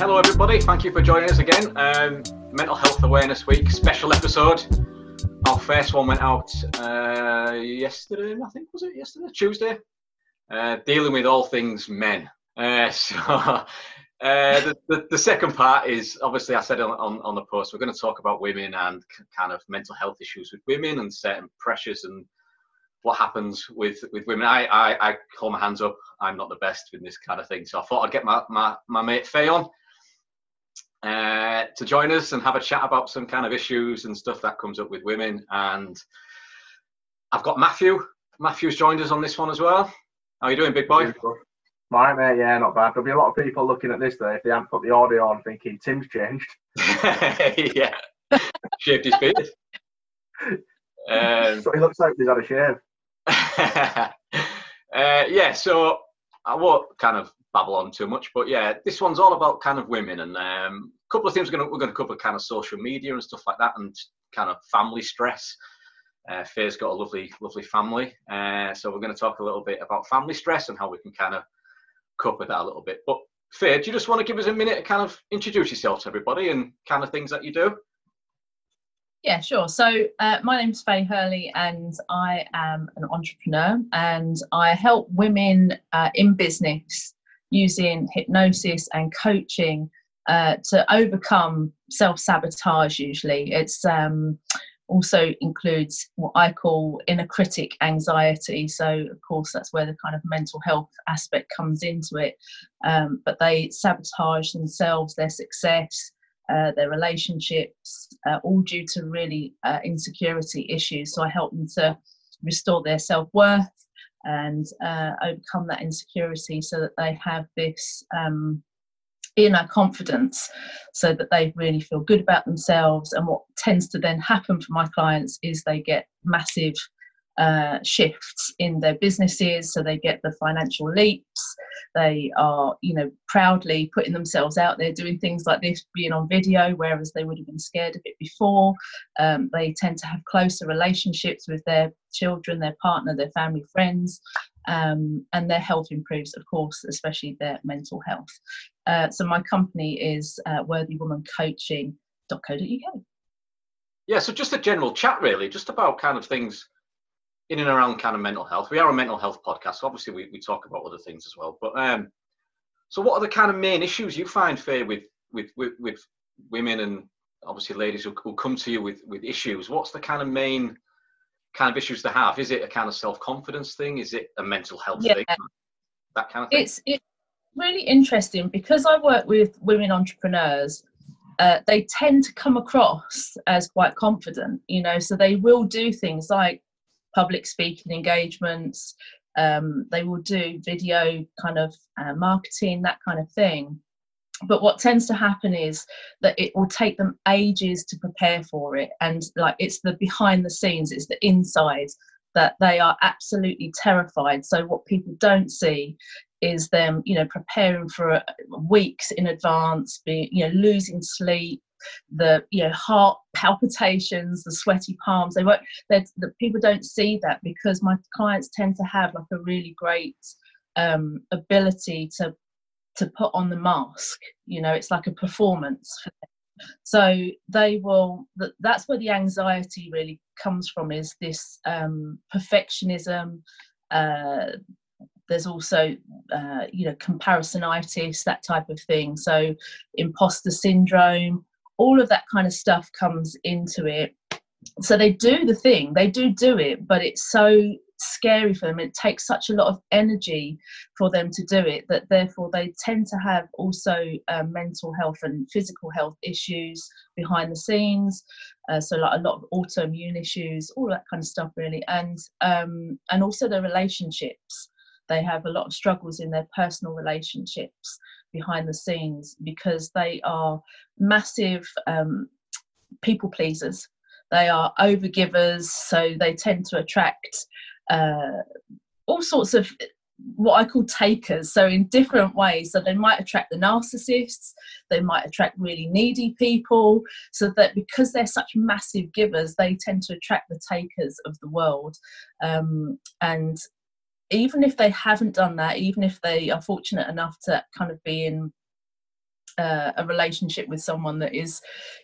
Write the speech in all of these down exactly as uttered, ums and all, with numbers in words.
hello everybody, thank you for joining us again. Um, Mental Health Awareness Week, special episode. Our first one went out uh, yesterday, I think, was it yesterday? Tuesday? Uh, dealing with all things men. Uh, so uh, the, the, the second part is, obviously I said on, on, on the post, we're going to talk about women and c- kind of mental health issues with women and certain pressures and what happens with, with women. I, I, I hold my hands up, I'm not the best in this kind of thing. So I thought I'd get my, my, my mate Faye on uh, to join us and have a chat about some kind of issues and stuff that comes up with women. And I've got Matthew. Matthew's joined us on this one as well. How are you doing, big boy? Right, mate, yeah, not bad. There'll be a lot of people looking at this though if they haven't put the audio on thinking Tim's changed. Yeah, shaved his beard. Um, so he looks like he's had a shave. uh, yeah, so I won't kind of babble on too much, but yeah, this one's all about kind of women and um, a couple of things we're going to we're going to cover, kind of social media and stuff like that, and kind of family stress. Uh, Faye's got a lovely, lovely family, uh, so we're going to talk a little bit about family stress and how we can kind of cope with that a little bit. But Faye, do you just want to give us a minute to kind of introduce yourself to everybody and kind of things that you do? Yeah, sure. So uh, my name's Faye Hurley and I am an entrepreneur, and I help women uh, in business using hypnosis and coaching uh, to overcome self-sabotage usually. It's um, also includes what I call inner critic anxiety. So of course, that's where the kind of mental health aspect comes into it. Um, but they sabotage themselves, their success, Uh, their relationships, uh, all due to really uh, insecurity issues. So I help them to restore their self-worth and uh, overcome that insecurity so that they have this um, inner confidence, so that they really feel good about themselves. And what tends to then happen for my clients is they get massive uh, shifts in their businesses. So they get the financial leaps. They are, you know, proudly putting themselves out there, doing things like this, being on video, whereas they would have been scared of it before. Um, they tend to have closer relationships with their children, their partner, their family, friends, um, and their health improves, of course, especially their mental health. Uh, so my company is uh, worthy woman coaching dot co dot u k. Yeah, so just a general chat, really, just about kind of things in and around kind of mental health. We are a mental health podcast, so obviously we, we talk about other things as well. But um, so what are the kind of main issues you find, Faye, with with with, with women and obviously ladies who, who come to you with, with issues? What's the kind of main kind of issues they have? Is it a kind of self-confidence thing? Is it a mental health yeah. thing? That kind of thing? It's, it's really interesting because I work with women entrepreneurs. Uh, they tend to come across as quite confident, you know, so they will do things like public speaking engagements, um, they will do video kind of uh, marketing, that kind of thing. But what tends to happen is that it will take them ages to prepare for it, and like it's the behind the scenes, it's the inside that they are absolutely terrified. So what people don't see is them, you know, preparing for a, weeks in advance, being, you know, losing sleep, the you know heart palpitations, the sweaty palms. They won't, that the people don't see that because my clients tend to have like a really great um ability to to put on the mask, you know, it's like a performance for them. So they will, that's where the anxiety really comes from, is this um perfectionism. uh There's also, uh, you know, comparisonitis, that type of thing. So imposter syndrome, all of that kind of stuff comes into it. So they do the thing, they do do it, but it's so scary for them. It takes such a lot of energy for them to do it that therefore they tend to have also uh, mental health and physical health issues behind the scenes. Uh, so like a lot of autoimmune issues, all that kind of stuff really. And, um, and also their relationships. They have a lot of struggles in their personal relationships behind the scenes because they are massive um, people pleasers. They are overgivers, so they tend to attract uh, all sorts of what I call takers, so in different ways. So they might attract the narcissists, they might attract really needy people, so that because they're such massive givers, they tend to attract the takers of the world. Um, and even if they haven't done that, even if they are fortunate enough to kind of be in uh, a relationship with someone that is,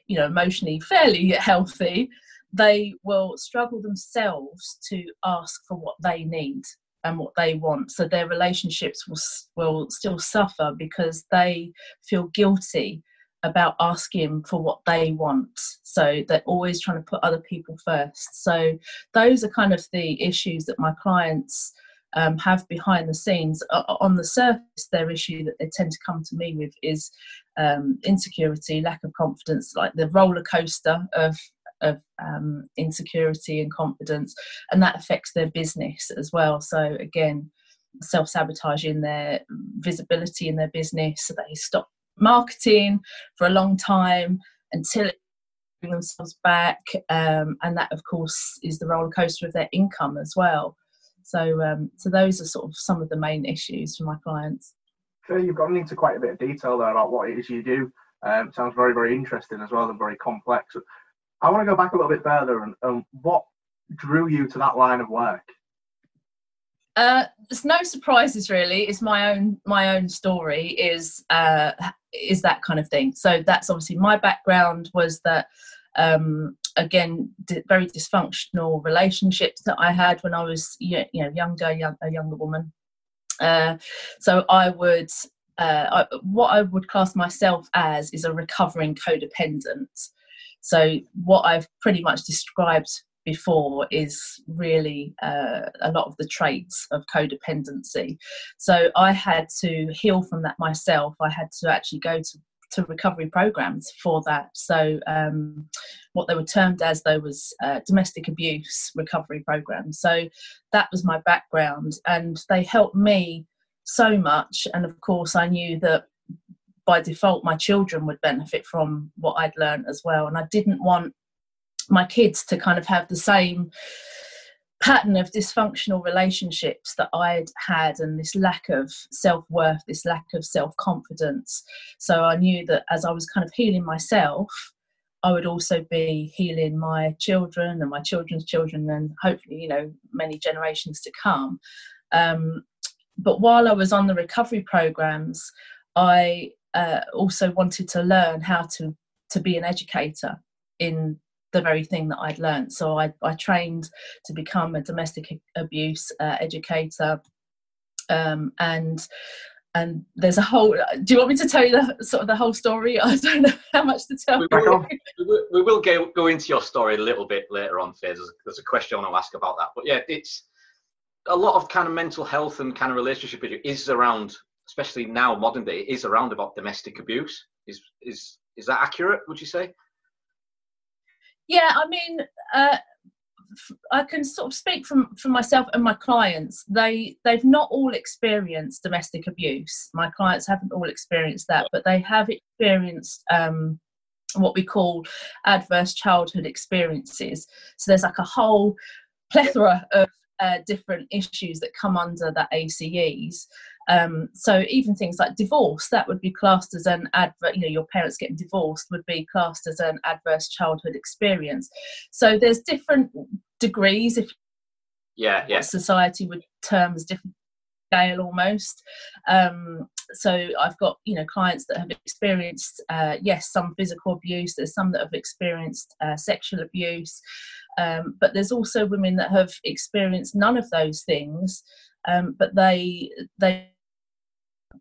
you know, emotionally fairly healthy, they will struggle themselves to ask for what they need and what they want. So their relationships will will still suffer because they feel guilty about asking for what they want. So they're always trying to put other people first. So those are kind of the issues that my clients um, have behind the scenes. Uh, on the surface, their issue that they tend to come to me with is um, insecurity, lack of confidence, like the roller coaster of of um, insecurity and confidence, and that affects their business as well. So again, self-sabotage in their visibility in their business, so they stop marketing for a long time until it brings themselves back, um, and that of course is the roller coaster of their income as well. So um, so those are sort of some of the main issues for my clients. So you've gone into quite a bit of detail there about what it is you do. Um, sounds very, very interesting as well, and very complex. I want to go back a little bit further, and, and what drew you to that line of work? Uh, it's no surprises really. It's my own my own story is uh, is that kind of thing. So that's obviously my background was that um, again d- very dysfunctional relationships that I had when I was you know younger, young, a younger woman. Uh, so I would uh, I, what I would class myself as is a recovering codependent. So what I've pretty much described before is really uh, a lot of the traits of codependency. So I had to heal from that myself. I had to actually go to, to recovery programs for that. So um, what they were termed as though was uh, domestic abuse recovery programs. So that was my background, and they helped me so much. And of course I knew that by default, my children would benefit from what I'd learned as well. And I didn't want my kids to kind of have the same pattern of dysfunctional relationships that I'd had, and this lack of self-worth, this lack of self-confidence. So I knew that as I was kind of healing myself, I would also be healing my children and my children's children, and hopefully, you know, many generations to come. Um, but while I was on the recovery programs, I Uh, also wanted to learn how to to be an educator in the very thing that I'd learned. So I, I trained to become a domestic abuse uh, educator, um, and and there's a whole. Do you want me to tell you the sort of the whole story? I don't know how much to tell. We will, you. We will go go into your story a little bit later on, Faye. There's, there's a question I want to ask about that. But yeah, it's a lot of kind of mental health and kind of relationship issue is around. Especially now, modern day, is around about domestic abuse. Is is is that accurate, would you say? Yeah, I mean, uh, I can sort of speak from, from myself and my clients. They, they've not all experienced domestic abuse. My clients haven't all experienced that, but they have experienced um, what we call adverse childhood experiences. So there's like a whole plethora of uh, different issues that come under the A C Es. Um, so even things like divorce, that would be classed as an adverse, you know, your parents getting divorced would be classed as an adverse childhood experience. So there's different degrees, if yeah, yeah. society would term as different scale almost. Um, so I've got, you know, clients that have experienced, uh, yes, some physical abuse, there's some that have experienced uh, sexual abuse, um, but there's also women that have experienced none of those things, um, but they they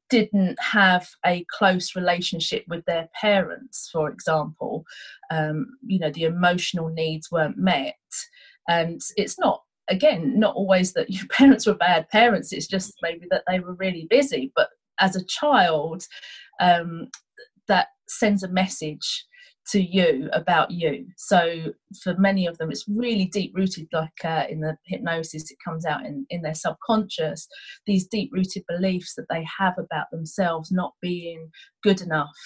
didn't have a close relationship with their parents, for example. Um, you know, the emotional needs weren't met, and it's not, again, not always that your parents were bad parents, it's just maybe that they were really busy. But as a child, um, that sends a message to you about you. So for many of them, it's really deep rooted, like uh, in the hypnosis, it comes out in, in their subconscious, these deep rooted beliefs that they have about themselves, not being good enough,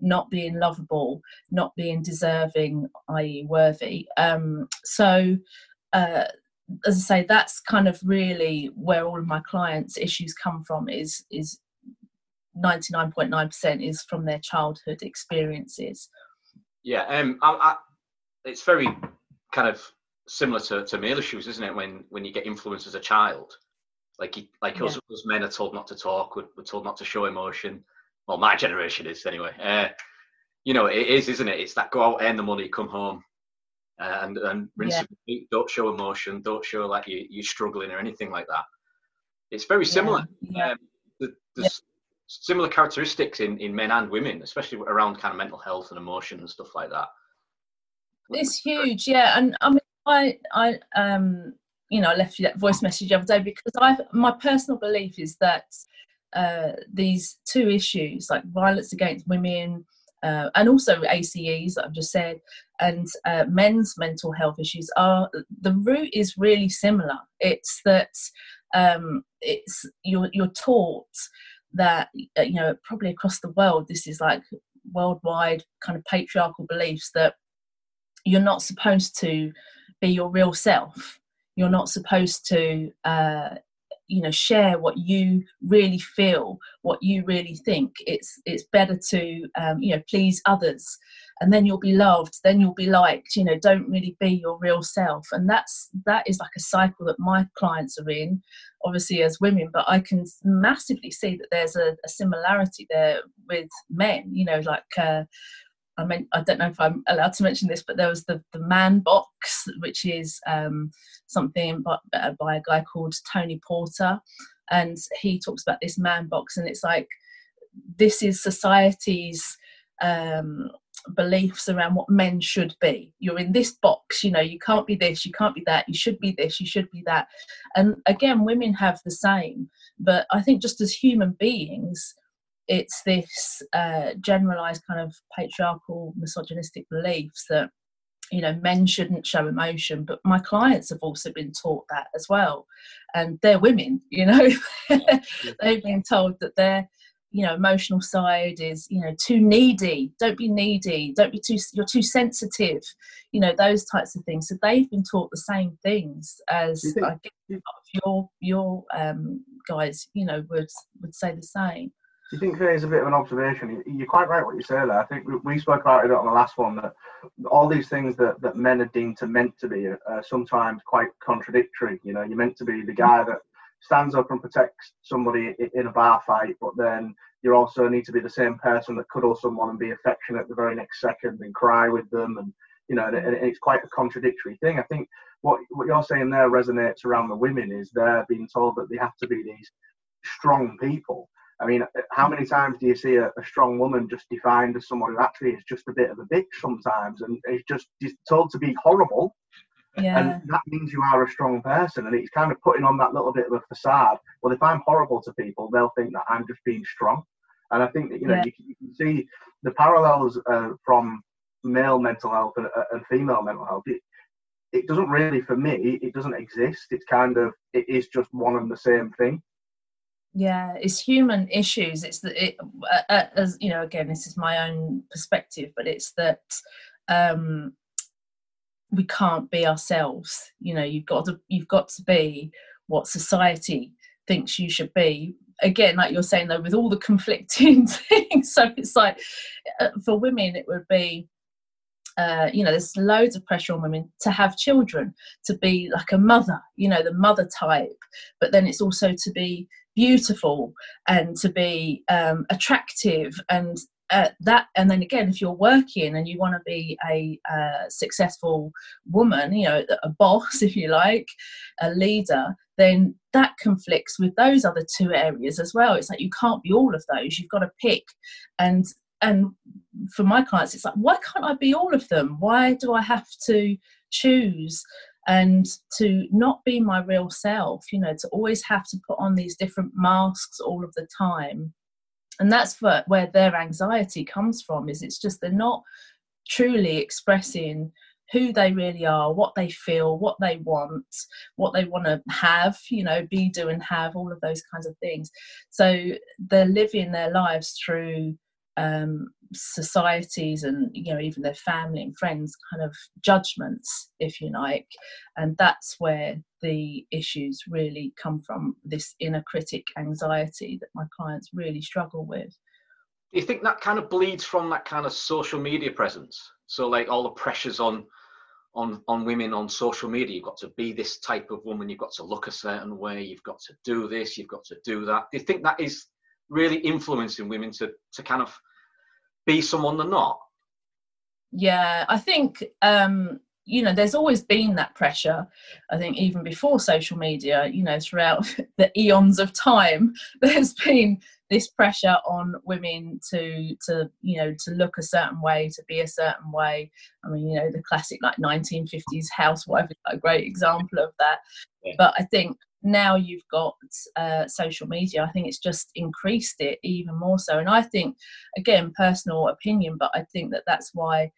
not being lovable, not being deserving, that is worthy. Um, so uh, as I say, that's kind of really where all of my clients' issues come from, is is ninety-nine point nine percent is from their childhood experiences. Yeah, um, I, I, it's very kind of similar to, to male issues, isn't it? When when you get influenced as a child, like he, like yeah. us, us men are told not to talk, we're, we're told not to show emotion, well, my generation is anyway. Uh, you know, it is, isn't it? It's that go out, earn the money, come home, uh, and and rinse yeah. and repeat. Don't show emotion. Don't show like you you're struggling or anything like that. It's very similar. Yeah. Um, there's yeah. similar characteristics in, in men and women, especially around kind of mental health and emotion and stuff like that. It's huge, yeah. And I mean, I I um you know, I left you that voice message the other day because I my personal belief is that uh, these two issues, like violence against women, uh, and also A C Es that I've just said, and uh, men's mental health issues, are the root is really similar. It's that um, it's you're you're taught that, you know, probably across the world, this is like worldwide kind of patriarchal beliefs that you're not supposed to be your real self. You're not supposed to, uh, you know, share what you really feel, what you really think. It's it's better to, um, you know, please others, and then you'll be loved, then you'll be liked. You know, don't really be your real self, and that's that is like a cycle that my clients are in, obviously as women. But I can massively see that there's a, a similarity there with men. You know, like. Uh, I mean, I don't know if I'm allowed to mention this, but there was the, the Man Box, which is um, something by, by a guy called Tony Porter, and he talks about this Man Box, and it's like this is society's um, beliefs around what men should be. You're in this box, you know, you can't be this, you can't be that, you should be this, you should be that. And again, women have the same, but I think just as human beings, it's this uh, generalised kind of patriarchal, misogynistic beliefs that, you know, men shouldn't show emotion. But my clients have also been taught that as well. And they're women, you know. Yeah. They've been told that their, you know, emotional side is, you know, too needy. Don't be needy. Don't be too, you're too sensitive. You know, those types of things. So they've been taught the same things as I like, guess your, your um, guys, you know, would would say the same. Do you think there's a bit of an observation? You're quite right what you say there. I think we spoke about it on the last one, that all these things that, that men are deemed to meant to be are sometimes quite contradictory. You know, you're meant to be the guy that stands up and protects somebody in a bar fight, but then you also need to be the same person that cuddles someone and be affectionate the very next second and cry with them. And, you know, and it's quite a contradictory thing. I think what what you're saying there resonates around the women, is they're being told that they have to be these strong people. I mean, how many times do you see a, a strong woman just defined as someone who actually is just a bit of a bitch sometimes, and is just is told to be horrible? Yeah. And that means you are a strong person, and it's kind of putting on that little bit of a facade. Well, if I'm horrible to people, they'll think that I'm just being strong. And I think that, you know, yeah. you, you can see the parallels uh, from male mental health and, uh, and female mental health. It, it doesn't really, for me, it doesn't exist. It's kind of, it is just one and the same thing. Yeah, it's human issues. It's that, it, uh, as you know, again, this is my own perspective, but it's that um, we can't be ourselves. You know, you've got to, you've got to be what society thinks you should be. Again, like you're saying, though, with all the conflicting things. So it's like, uh, for women, it would be, Uh, you know, there's loads of pressure on women to have children, to be like a mother, you know, the mother type. But then it's also to be beautiful and to be um, attractive and uh, that. And then again, if you're working and you want to be a uh, successful woman, you know, a boss, if you like, a leader, then that conflicts with those other two areas as well. It's like you can't be all of those. You've got to pick. And And for my clients, it's like, why can't I be all of them? Why do I have to choose and to not be my real self, you know, to always have to put on these different masks all of the time? And that's where their anxiety comes from, is it's just they're not truly expressing who they really are, what they feel, what they want, what they want to have, you know, be, do and have, all of those kinds of things. So they're living their lives through um societies and, you know, even their family and friends kind of judgments, if you like. And that's where the issues really come from, this inner critic anxiety that my clients really struggle with. Do you think that kind of bleeds from that kind of social media presence? So like all the pressures on on on women on social media, you've got to be this type of woman, you've got to look a certain way, you've got to do this, you've got to do that. Do you think that is really influencing women to to kind of be someone they're not? Yeah, I think, um, you know, there's always been that pressure. I think even before social media, you know, throughout the eons of time, there's been this pressure on women to, to, you know, to look a certain way, to be a certain way. I mean, you know, the classic like nineteen fifties housewife is a great example of that. Yeah. But I think now you've got uh, social media, I think it's just increased it even more so. And I think, again, personal opinion, but I think that that's why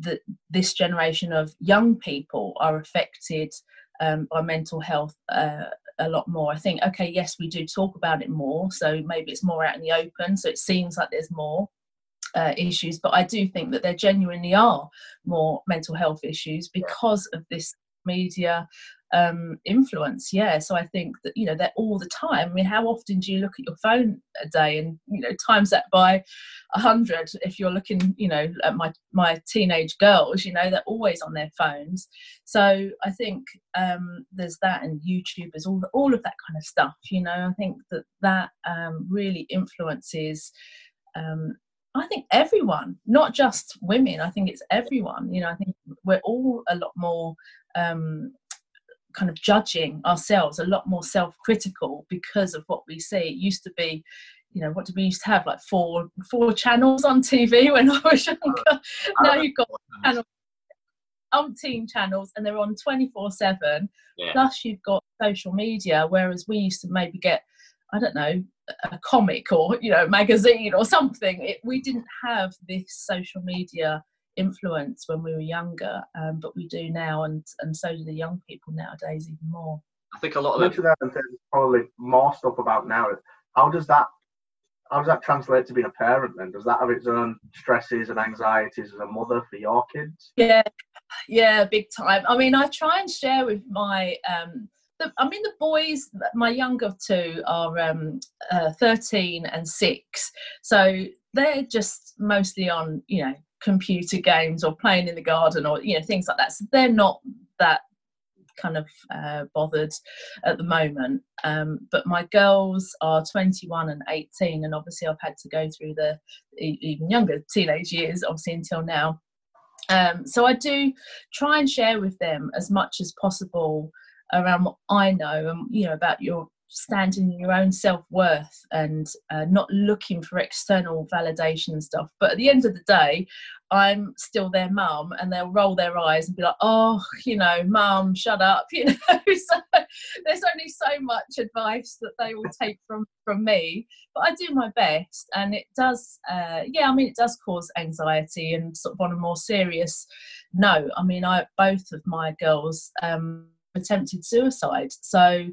the, this generation of young people are affected um, by mental health uh, a lot more. I think, okay, yes, we do talk about it more, so maybe it's more out in the open, so it seems like there's more uh, issues, but I do think that there genuinely are more mental health issues because of this media um, influence. Yeah, so I think that, you know, they're all the time. I mean, how often do you look at your phone a day? And, you know, times that by a hundred. If you're looking, you know, at my my teenage girls, you know, they're always on their phones. So I think um, there's that, and YouTubers, all the, all of that kind of stuff. You know, I think that that um, really influences. Um, I think everyone, not just women. I think it's everyone. You know, I think we're all a lot more. Um, kind of judging ourselves, a lot more self-critical because of what we see. It used to be, you know, what did we used to have, like four four channels on T V when I was younger. Uh, now you've got channels, umpteen channels, and they're on twenty-four seven. Yeah. Plus you've got social media, whereas we used to maybe get, I don't know, a comic or, you know, magazine or something. It, we didn't have this social media influence when we were younger, um, but we do now, and and so do the young people nowadays even more. I think a lot of that is probably more stuff about now. How does that how does that translate to being a parent then? Does that have its own stresses and anxieties as a mother for your kids? Yeah, yeah, big time. I mean, I try and share with my um the, I mean, the boys, my younger two are um uh, thirteen and six, so they're just mostly on, you know, computer games or playing in the garden or, you know, things like that. So they're not that kind of uh, bothered at the moment. Um, but my girls are twenty-one and eighteen, and obviously I've had to go through the even younger teenage years, obviously, until now. Um, so I do try and share with them as much as possible around what I know, and, you know, about your standing in your own self-worth and uh, not looking for external validation and stuff. But at the end of the day, I'm still their mum, and they'll roll their eyes and be like, oh, you know, mum, shut up, you know. So there's only so much advice that they will take from from me, but I do my best. And it does uh yeah I mean it does cause anxiety and sort of on a more serious note. I mean, I both of my girls um attempted suicide, so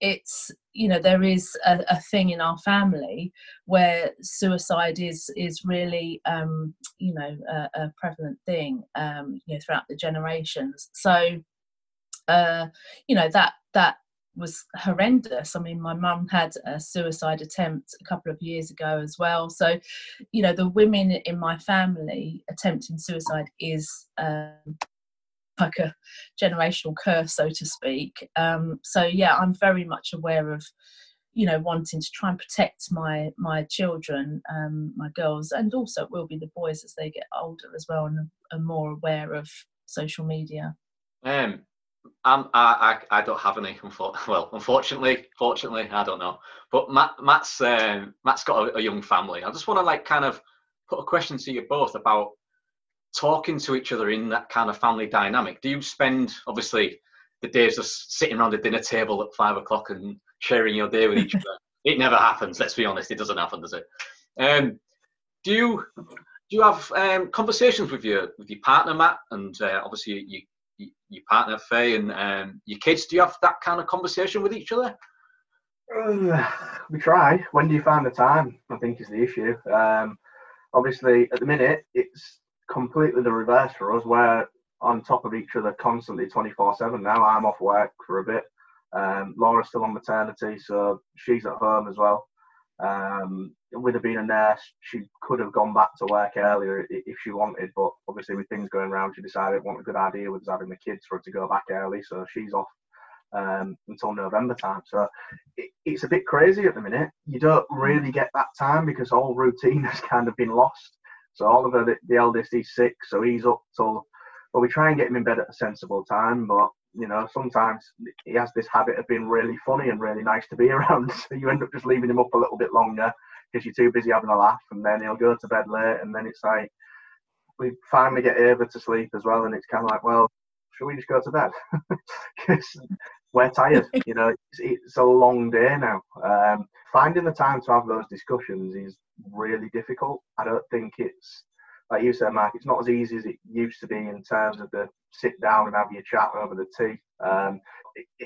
it's, you know, there is a, a thing in our family where suicide is is really um you know a, a prevalent thing um you know throughout the generations. So uh you know that that was horrendous. I mean, my mum had a suicide attempt a couple of years ago as well, so, you know, the women in my family attempting suicide is um like a generational curse, so to speak. Um, so yeah, I'm very much aware of, you know, wanting to try and protect my my children, um, my girls, and also it will be the boys as they get older as well, and are more aware of social media. Um, I'm, I I don't have any. Well, unfortunately, fortunately, I don't know. But Matt Matt's um, Matt's got a, a young family. I just want to like kind of put a question to you both about talking to each other in that kind of family dynamic. Do you spend, obviously, the days just sitting around the dinner table at five o'clock and sharing your day with each other? It never happens, let's be honest. It doesn't happen, does it? Um, do you do you have um, conversations with your with your partner, Matt, and uh, obviously you, you, your partner, Faye, and um, your kids? Do you have that kind of conversation with each other? Uh, we try. When do you find the time, I think, is the issue. Um, obviously, at the minute, it's completely the reverse for us. We're on top of each other constantly, twenty-four seven now. I'm off work for a bit. Um, Laura's still on maternity, so she's at home as well. Um, with her being a nurse, she could have gone back to work earlier if she wanted, but obviously with things going around, she decided it wasn't a good idea with us having the kids for her to go back early, so she's off um, until November time. So it, it's a bit crazy at the minute. You don't really get that time because all routine has kind of been lost. So Oliver, the, the eldest, he's sick, so he's up till, well, we try and get him in bed at a sensible time, but, you know, sometimes he has this habit of being really funny and really nice to be around. So you end up just leaving him up a little bit longer because you're too busy having a laugh, and then he'll go to bed late, and then it's like, we finally get Ava to sleep as well, and it's kind of like, well, should we just go to bed? Because we're tired, you know, it's, it's a long day now. Um, finding the time to have those discussions is really difficult. I don't think it's, like you said, Mark, it's not as easy as it used to be in terms of the sit down and have your chat over the tea. Um,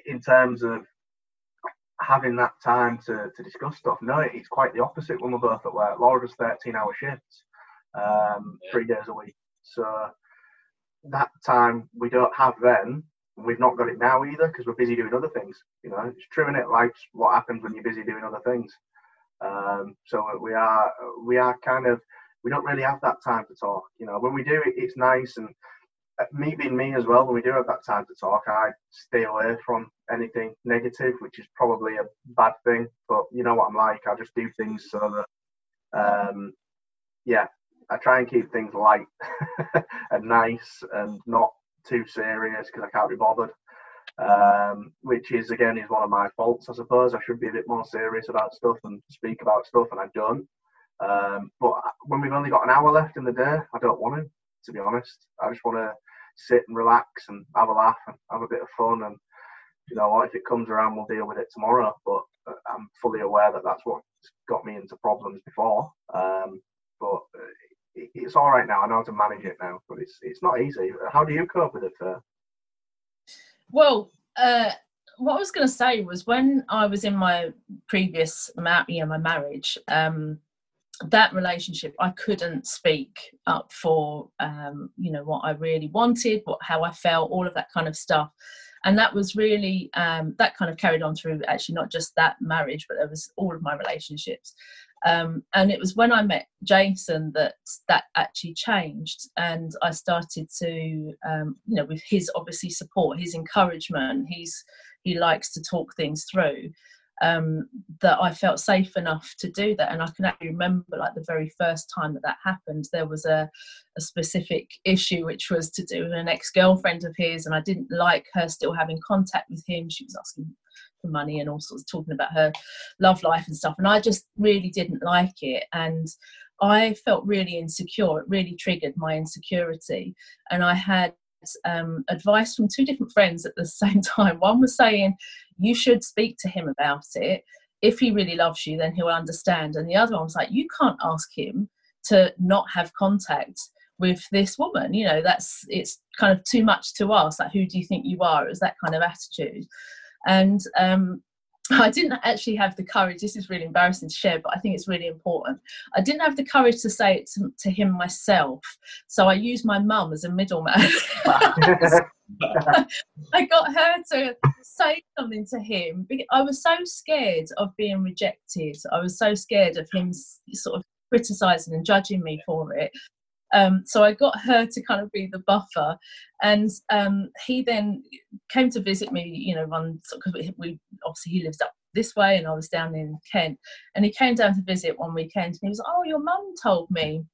in terms of having that time to, to discuss stuff, no, it's quite the opposite when we're both at work. Laura does thirteen-hour shifts, um, yeah. three days a week. So that time we don't have then, and we've not got it now either because we're busy doing other things. You know, it's true, innit? Like what happens when you're busy doing other things. Um, so we are, we are kind of, we don't really have that time to talk. You know, when we do it, it's nice. And me being me as well, when we do have that time to talk, I stay away from anything negative, which is probably a bad thing. But you know what I'm like, I just do things so that, um, yeah, I try and keep things light and nice and not too serious because I can't be bothered. Um, which is, again, is one of my faults, I suppose. I should be a bit more serious about stuff and speak about stuff, and I don't. Um, but when we've only got an hour left in the day, I don't want to, to be honest. I just want to sit and relax and have a laugh and have a bit of fun. And you know what, if it comes around, we'll deal with it tomorrow. But I'm fully aware that that's what got me into problems before. Um, but it's all right now. I know how to manage it now, but it's it's not easy. How do you cope with it, Fer? Well, uh, what I was going to say was when I was in my previous, you know, my marriage, um, that relationship, I couldn't speak up for, um, you know, what I really wanted, what how I felt, all of that kind of stuff. And that was really, um, that kind of carried on through actually not just that marriage, but there was all of my relationships. Um, and it was when I met Jason that that actually changed, and I started to, um, you know, with his obviously support, his encouragement, he's he likes to talk things through, um, that I felt safe enough to do that. And I can actually remember, like, the very first time that that happened, there was a, a specific issue which was to do with an ex-girlfriend of his, and I didn't like her still having contact with him. She was asking for money and all sorts, talking about her love life and stuff, and I just really didn't like it, and I felt really insecure. It really triggered my insecurity, and I had um, advice from two different friends at the same time. One was saying you should speak to him about it, if he really loves you then he'll understand, and the other one was like, you can't ask him to not have contact with this woman, you know, that's, it's kind of too much to ask, like, who do you think you are? It was that kind of attitude. And um, I didn't actually have the courage, this is really embarrassing to share, but I think it's really important. I didn't have the courage to say it to, to him myself. So I used my mum as a middleman. I got her to say something to him. I was so scared of being rejected. I was so scared of him sort of criticising and judging me for it. Um, so I got her to kind of be the buffer, and um, he then came to visit me, you know, one, because we obviously he lives up this way and I was down in Kent, and he came down to visit one weekend and he was like, oh, your mum told me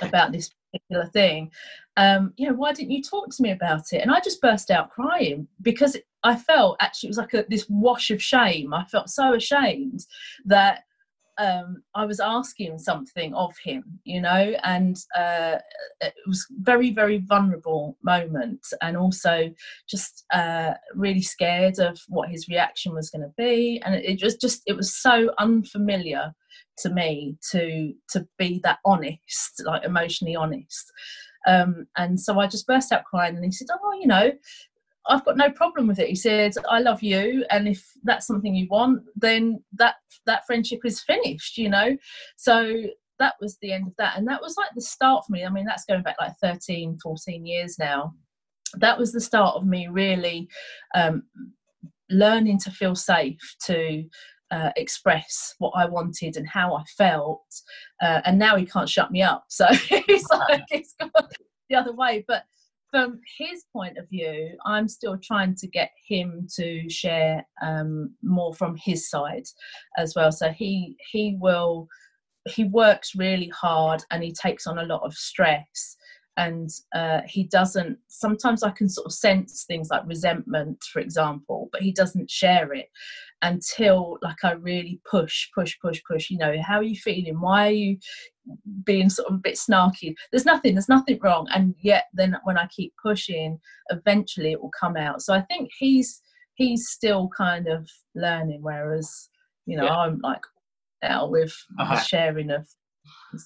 about this particular thing, um, you know, why didn't you talk to me about it? And I just burst out crying because I felt, actually it was like a, this wash of shame. I felt so ashamed that Um, I was asking something of him, you know, and uh, it was very, very vulnerable moment, and also just uh, really scared of what his reaction was going to be, and it just, just it was so unfamiliar to me to to be that honest, like emotionally honest, um, and so I just burst out crying, and he said, "Oh, you know, I've got no problem with it." He said, "I love you, and if that's something you want, then that that friendship is finished," you know. So that was the end of that, and that was like the start for me. I mean, that's going back like thirteen, fourteen years now. That was the start of me really um, learning to feel safe to uh, express what I wanted and how I felt, uh, and now he can't shut me up, so it's like it's gone the other way. But from his point of view, I'm still trying to get him to share um, more from his side as well. So he he will he works really hard and he takes on a lot of stress. And uh, he doesn't, sometimes I can sort of sense things like resentment, for example, but he doesn't share it until like I really push, push, push, push, you know, how are you feeling? Why are you being sort of a bit snarky? There's nothing, there's nothing wrong. And yet then when I keep pushing, eventually it will come out. So I think he's, he's still kind of learning, whereas, you know, yeah. I'm like out with uh-huh. the sharing of,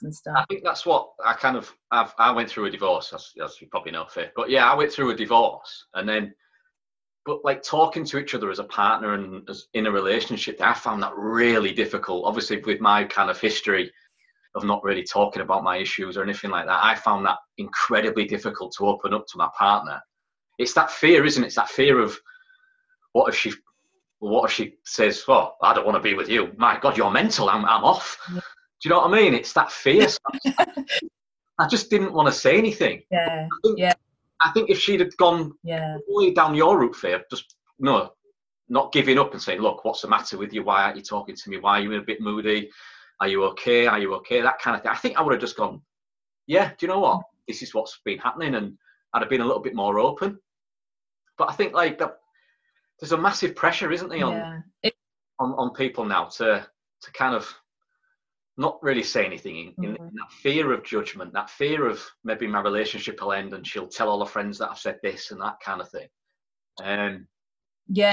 and stuff. I think that's what I kind of I've, I went through a divorce, as, as you probably know, Faye. But yeah, I went through a divorce, and then, but like talking to each other as a partner and as in a relationship, I found that really difficult. Obviously, with my kind of history of not really talking about my issues or anything like that, I found that incredibly difficult to open up to my partner. It's that fear, isn't it? It's that fear of what if she, what if she says, "Well, I don't want to be with you." My God, you're mental. I'm, I'm off. Yeah. Do you know what I mean? It's that fear. I just didn't want to say anything. Yeah, I think, yeah. I think if she'd have gone yeah. way down your route, Faye, just no, not giving up and saying, "Look, what's the matter with you? Why aren't you talking to me? Why are you a bit moody? Are you okay? Are you okay?" That kind of thing. I think I would have just gone, "Yeah, do you know what? This is what's been happening," and I'd have been a little bit more open. But I think like that, there's a massive pressure, isn't there, on yeah. it- on on people now to to kind of not really say anything in, in mm-hmm. that fear of judgment, that fear of maybe my relationship will end and she'll tell all her friends that I've said this and that kind of thing. Um, yeah,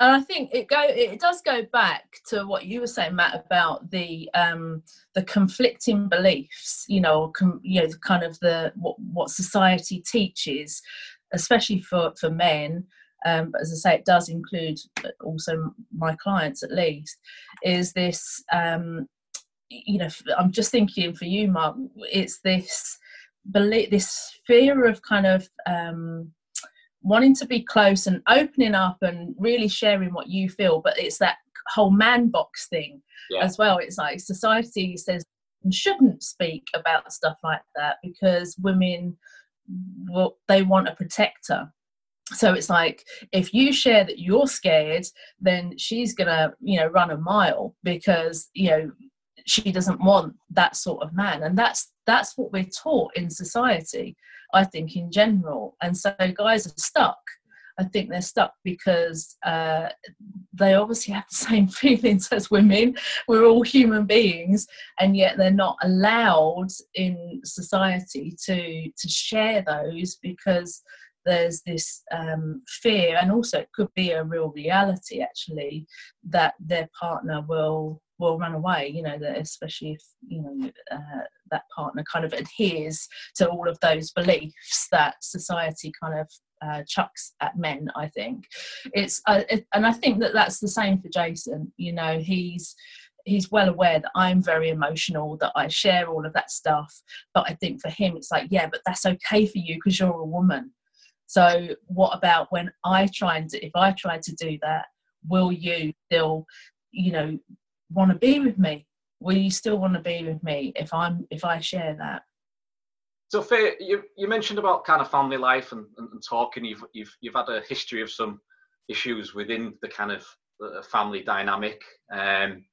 and I think it go it does go back to what you were saying, Matt, about the um, the conflicting beliefs, you know, com, you know, kind of the what, what society teaches, especially for for men. Um, but as I say, it does include also my clients, at least, is this. Um, You know, I'm just thinking for you, Mark, it's this belief, this fear of kind of um, wanting to be close and opening up and really sharing what you feel. But it's that whole man box thing yeah. as well. It's like society says you shouldn't speak about stuff like that because women, well, they want a protector. So it's like, if you share that you're scared, then she's going to, you know, run a mile because, you know, she doesn't want that sort of man. And that's that's what we're taught in society, I think, in general. And so guys are stuck. I think they're stuck because uh, they obviously have the same feelings as women. We're all human beings, and yet they're not allowed in society to to share those because there's this um, fear, and also it could be a real reality, actually, that their partner will will run away, you know, that especially if, you know, uh, that partner kind of adheres to all of those beliefs that society kind of uh, chucks at men, I think. It's, uh, it, and I think that that's the same for Jason, you know, he's, he's well aware that I'm very emotional, that I share all of that stuff, but I think for him, it's like, yeah, but that's okay for you because you're a woman. So what about when I try and, do, if I try to do that, will you still, you know, want to be with me? Will you still want to be with me if I'm if I share that? So Faye, you you mentioned about kind of family life and, and, and talking. You've you've you've had a history of some issues within the kind of family dynamic. Um,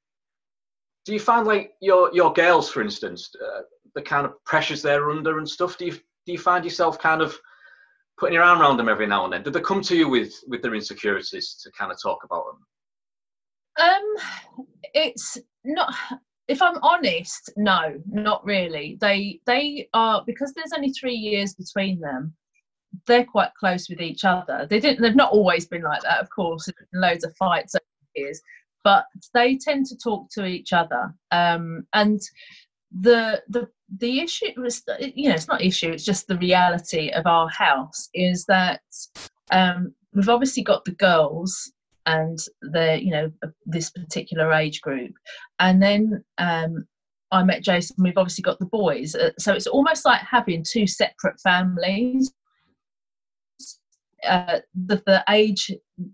do you find like your your girls, for instance, uh, the kind of pressures they're under and stuff? Do you do you find yourself kind of putting your arm around them every now and then? Do they come to you with with their insecurities to kind of talk about them? Um, it's not, if I'm honest, no, not really. They, they are, because there's only three years between them, they're quite close with each other. They didn't, they've not always been like that, of course, there's been loads of fights over the years, but they tend to talk to each other. Um, and the, the, the issue was, you know, it's not issue, it's just the reality of our house is that, um, we've obviously got the girls and the, you know, this particular age group. And then um, I met Jason, we've obviously got the boys. Uh, so it's almost like having two separate families. uh, the, the age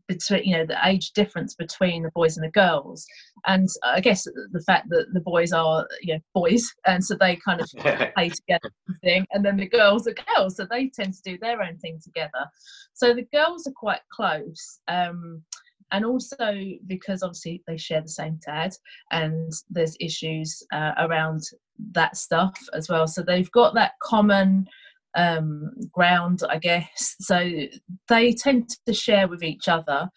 between, you know, the age difference between the boys and the girls, and I guess the fact that the boys are, you know, boys, and so they kind of play together and thing, and then the girls are girls, so they tend to do their own thing together. So the girls are quite close. Um, And also because obviously they share the same dad, and there's issues uh, around that stuff as well. So they've got that common um, ground, I guess. So they tend to share with each other.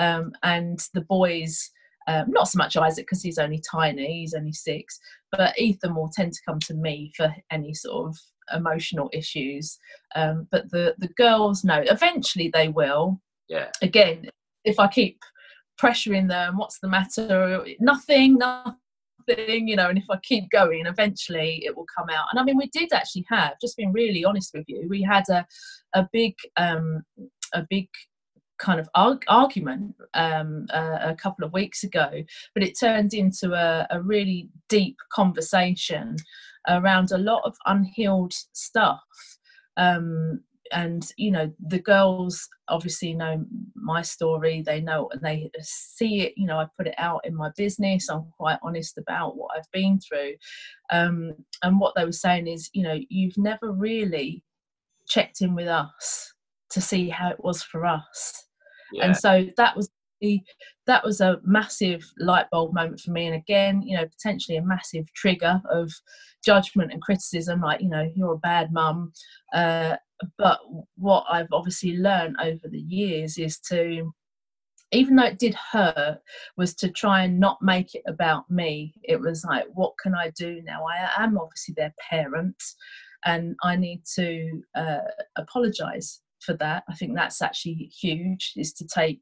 Um, and the boys, um, not so much Isaac because he's only tiny, he's only six, but Ethan will tend to come to me for any sort of emotional issues. Um, but the, the girls, no, eventually they will. Yeah. Again, if I keep pressuring them, what's the matter? Nothing, nothing, you know, and if I keep going, eventually it will come out. And I mean, we did actually have, just being really honest with you, we had a, a big, um, a big kind of arg- argument um, uh, a couple of weeks ago, but it turned into a, a really deep conversation around a lot of unhealed stuff. Um, And, you know, the girls obviously know my story. They know and they see it. You know, I put it out in my business. I'm quite honest about what I've been through. Um, and what they were saying is, you know, you've never really checked in with us to see how it was for us. Yeah. And so that was that was a massive light bulb moment for me. And again, you know, potentially a massive trigger of judgment and criticism, like, you know, you're a bad mum. Uh, but what I've obviously learned over the years is to, even though it did hurt, was to try and not make it about me. It was like, what can I do now? I am obviously their parent, and I need to uh, apologise for that. I think that's actually huge, is to take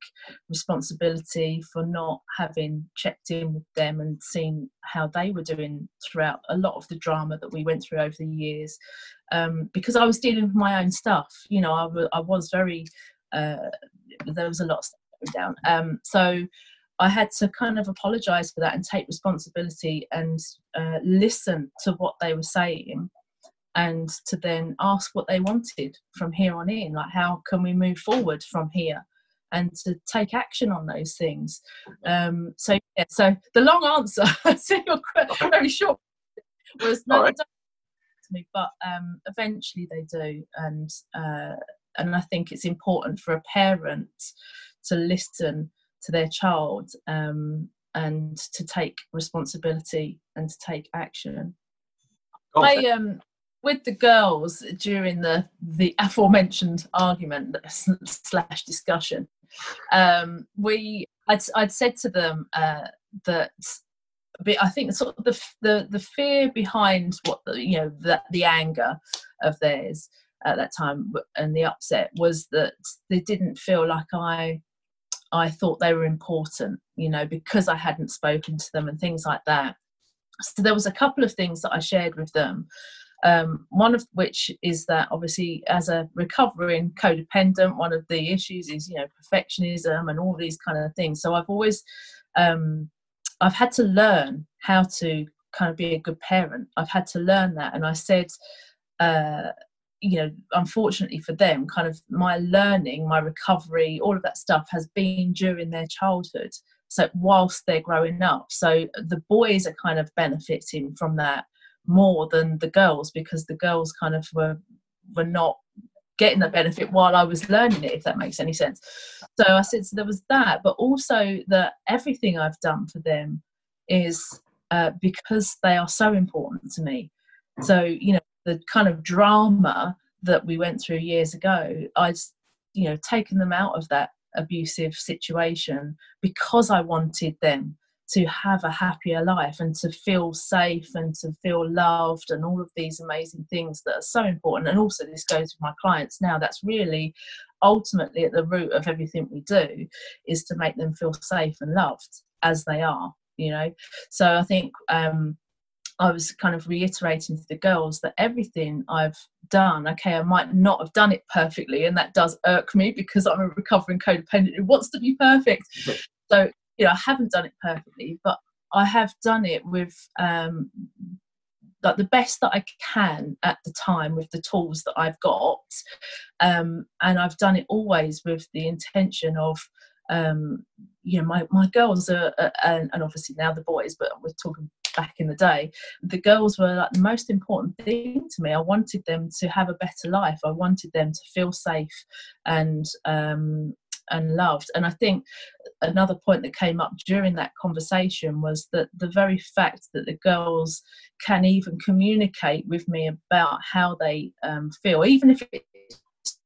responsibility for not having checked in with them and seen how they were doing throughout a lot of the drama that we went through over the years, um, because I was dealing with my own stuff. You know, I, w- I was very uh, there was a lot of stuff going down, um, so I had to kind of apologise for that and take responsibility and uh, listen to what they were saying, and to then ask what they wanted from here on in, like how can we move forward from here, and to take action on those things. Um, so, yeah, so the long answer to your question, very short, was no, right. They don't to me, but um, eventually they do, and uh, and I think it's important for a parent to listen to their child um, and to take responsibility and to take action. Oh, I um. With the girls during the the aforementioned argument slash discussion, um, we I'd I'd said to them uh, that I think sort of the the the fear behind what the, you know the, the anger of theirs at that time and the upset was that they didn't feel like I I thought they were important, you know, because I hadn't spoken to them and things like that. So there was a couple of things that I shared with them. Um, one of which is that obviously as a recovering codependent, one of the issues is, you know, perfectionism and all these kind of things. So I've always, um, I've had to learn how to kind of be a good parent. I've had to learn that. And I said, uh, you know, unfortunately for them, kind of my learning, my recovery, all of that stuff has been during their childhood. So whilst they're growing up, so the boys are kind of benefiting from that more than the girls, because the girls kind of were were not getting the benefit while I was learning it, if that makes any sense. So I said, so there was that, but also that everything I've done for them is uh, because they are so important to me. So, you know, the kind of drama that we went through years ago, I'd, you know, taken them out of that abusive situation because I wanted them to have a happier life and to feel safe and to feel loved and all of these amazing things that are so important. And also this goes with my clients now. That's really ultimately at the root of everything we do, is to make them feel safe and loved as they are, you know. So I think um, I was kind of reiterating to the girls that everything I've done, okay, I might not have done it perfectly, and that does irk me because I'm a recovering codependent who wants to be perfect. So, you know, I haven't done it perfectly, but I have done it with um, like the best that I can at the time with the tools that I've got, um, and I've done it always with the intention of, um, you know, my, my girls are, are and, and obviously now the boys, but we're talking back in the day, the girls were like the most important thing to me. I wanted them to have a better life. I wanted them to feel safe and um, and loved. And I think another point that came up during that conversation was that the very fact that the girls can even communicate with me about how they um, feel, even if it's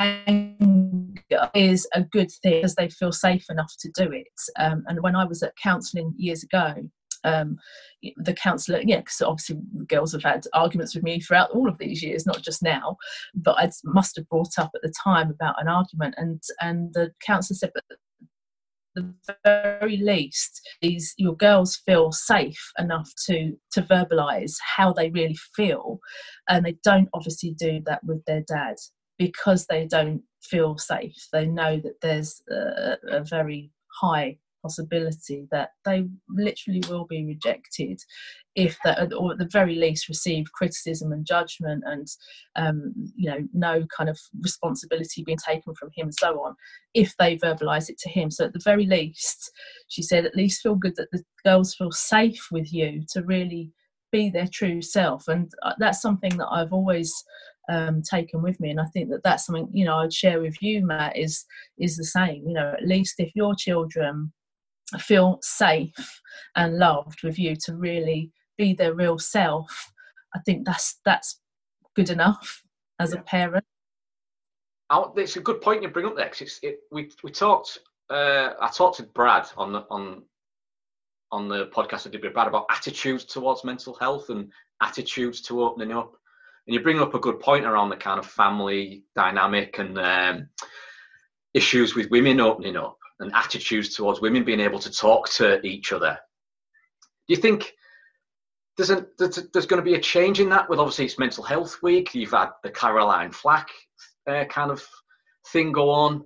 anger, is a good thing because they feel safe enough to do it. Um, and when I was at counselling years ago, um, the counsellor, yeah, because obviously the girls have had arguments with me throughout all of these years, not just now, but I must have brought up at the time about an argument, and and the counsellor said, but the very least is your girls feel safe enough to to verbalise how they really feel, and they don't obviously do that with their dad, because they don't feel safe. They know that there's a, a very high possibility that they literally will be rejected, if that, or at the very least receive criticism and judgment, and um, you know, no kind of responsibility being taken from him and so on, if they verbalise it to him. So at the very least, she said, at least feel good that the girls feel safe with you to really be their true self. And that's something that I've always Um, taken with me, and I think that that's something, you know, I'd share with you, Matt, is is the same. You know, at least if your children feel safe and loved with you to really be their real self, I think that's that's good enough as yeah. a parent. I, it's a good point you bring up there, because it, we we talked. Uh, I talked to Brad on the on on the podcast I did with Brad about attitudes towards mental health and attitudes to opening up. And you bring up a good point around the kind of family dynamic and um, issues with women opening up and attitudes towards women being able to talk to each other. Do you think there's, a, there's, there's going to be a change in that? Well, obviously it's Mental Health Week. You've had the Caroline Flack uh, kind of thing go on.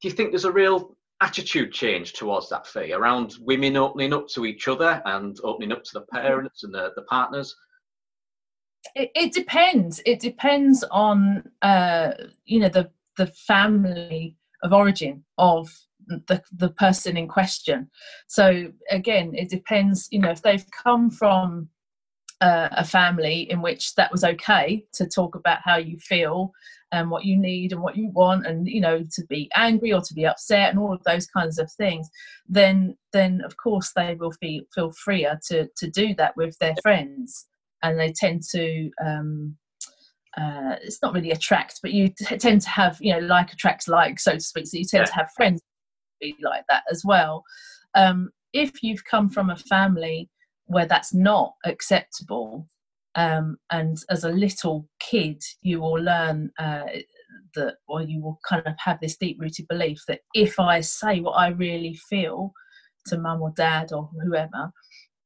Do you think there's a real attitude change towards that, Faye, around women opening up to each other and opening up to the parents and the, the partners? It, it depends. It depends on, uh, you know, the the family of origin of the the person in question. So again, it depends. You know, if they've come from uh, a family in which that was okay to talk about how you feel and what you need and what you want, and you know, to be angry or to be upset and all of those kinds of things, then then of course they will feel feel freer to to do that with their friends. And they tend to, um, uh, it's not really attract, but you t- tend to have, you know, like attracts like, so to speak. So you tend yeah. to have friends be like that as well. Um, if you've come from a family where that's not acceptable, um, and as a little kid, you will learn uh, that, or you will kind of have this deep-rooted belief that if I say what I really feel to mum or dad or whoever,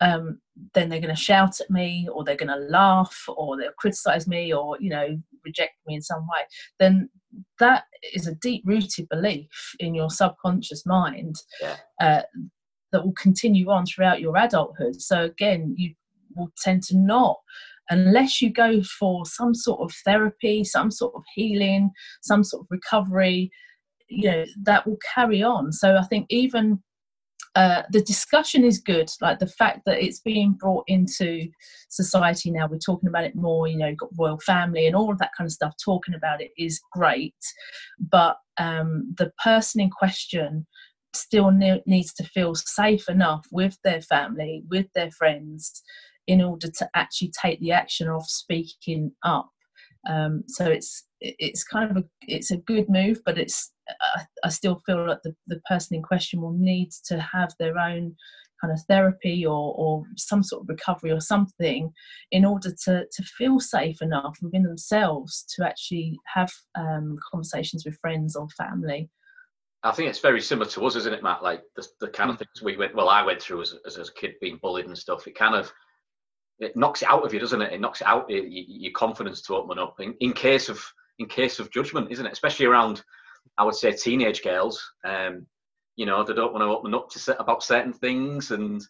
Um, then they're going to shout at me, or they're going to laugh, or they'll criticise me, or, you know, reject me in some way, then that is a deep-rooted belief in your subconscious mind yeah. uh, that will continue on throughout your adulthood. So, again, you will tend to not, unless you go for some sort of therapy, some sort of healing, some sort of recovery, you know, that will carry on. So I think even... Uh, the discussion is good, like the fact that it's being brought into society now, we're talking about it more, you know, you've got royal family and all of that kind of stuff, talking about it is great, but um, the person in question still ne- needs to feel safe enough with their family, with their friends, in order to actually take the action of speaking up. Um, so it's it's kind of a, it's a good move, but it's I, I still feel like the, the person in question will need to have their own kind of therapy or, or some sort of recovery or something in order to, to feel safe enough within themselves to actually have um, conversations with friends or family. I think it's very similar to us, isn't it, Matt? Like the, the kind of things we went, well, I went through as, as a kid, being bullied and stuff. It kind of it knocks it out of you, doesn't it? It knocks it out it, your confidence to open up in, in case of in case of judgment, isn't it? Especially around, I would say, teenage girls, um, you know, they don't want to open up to set about certain things, and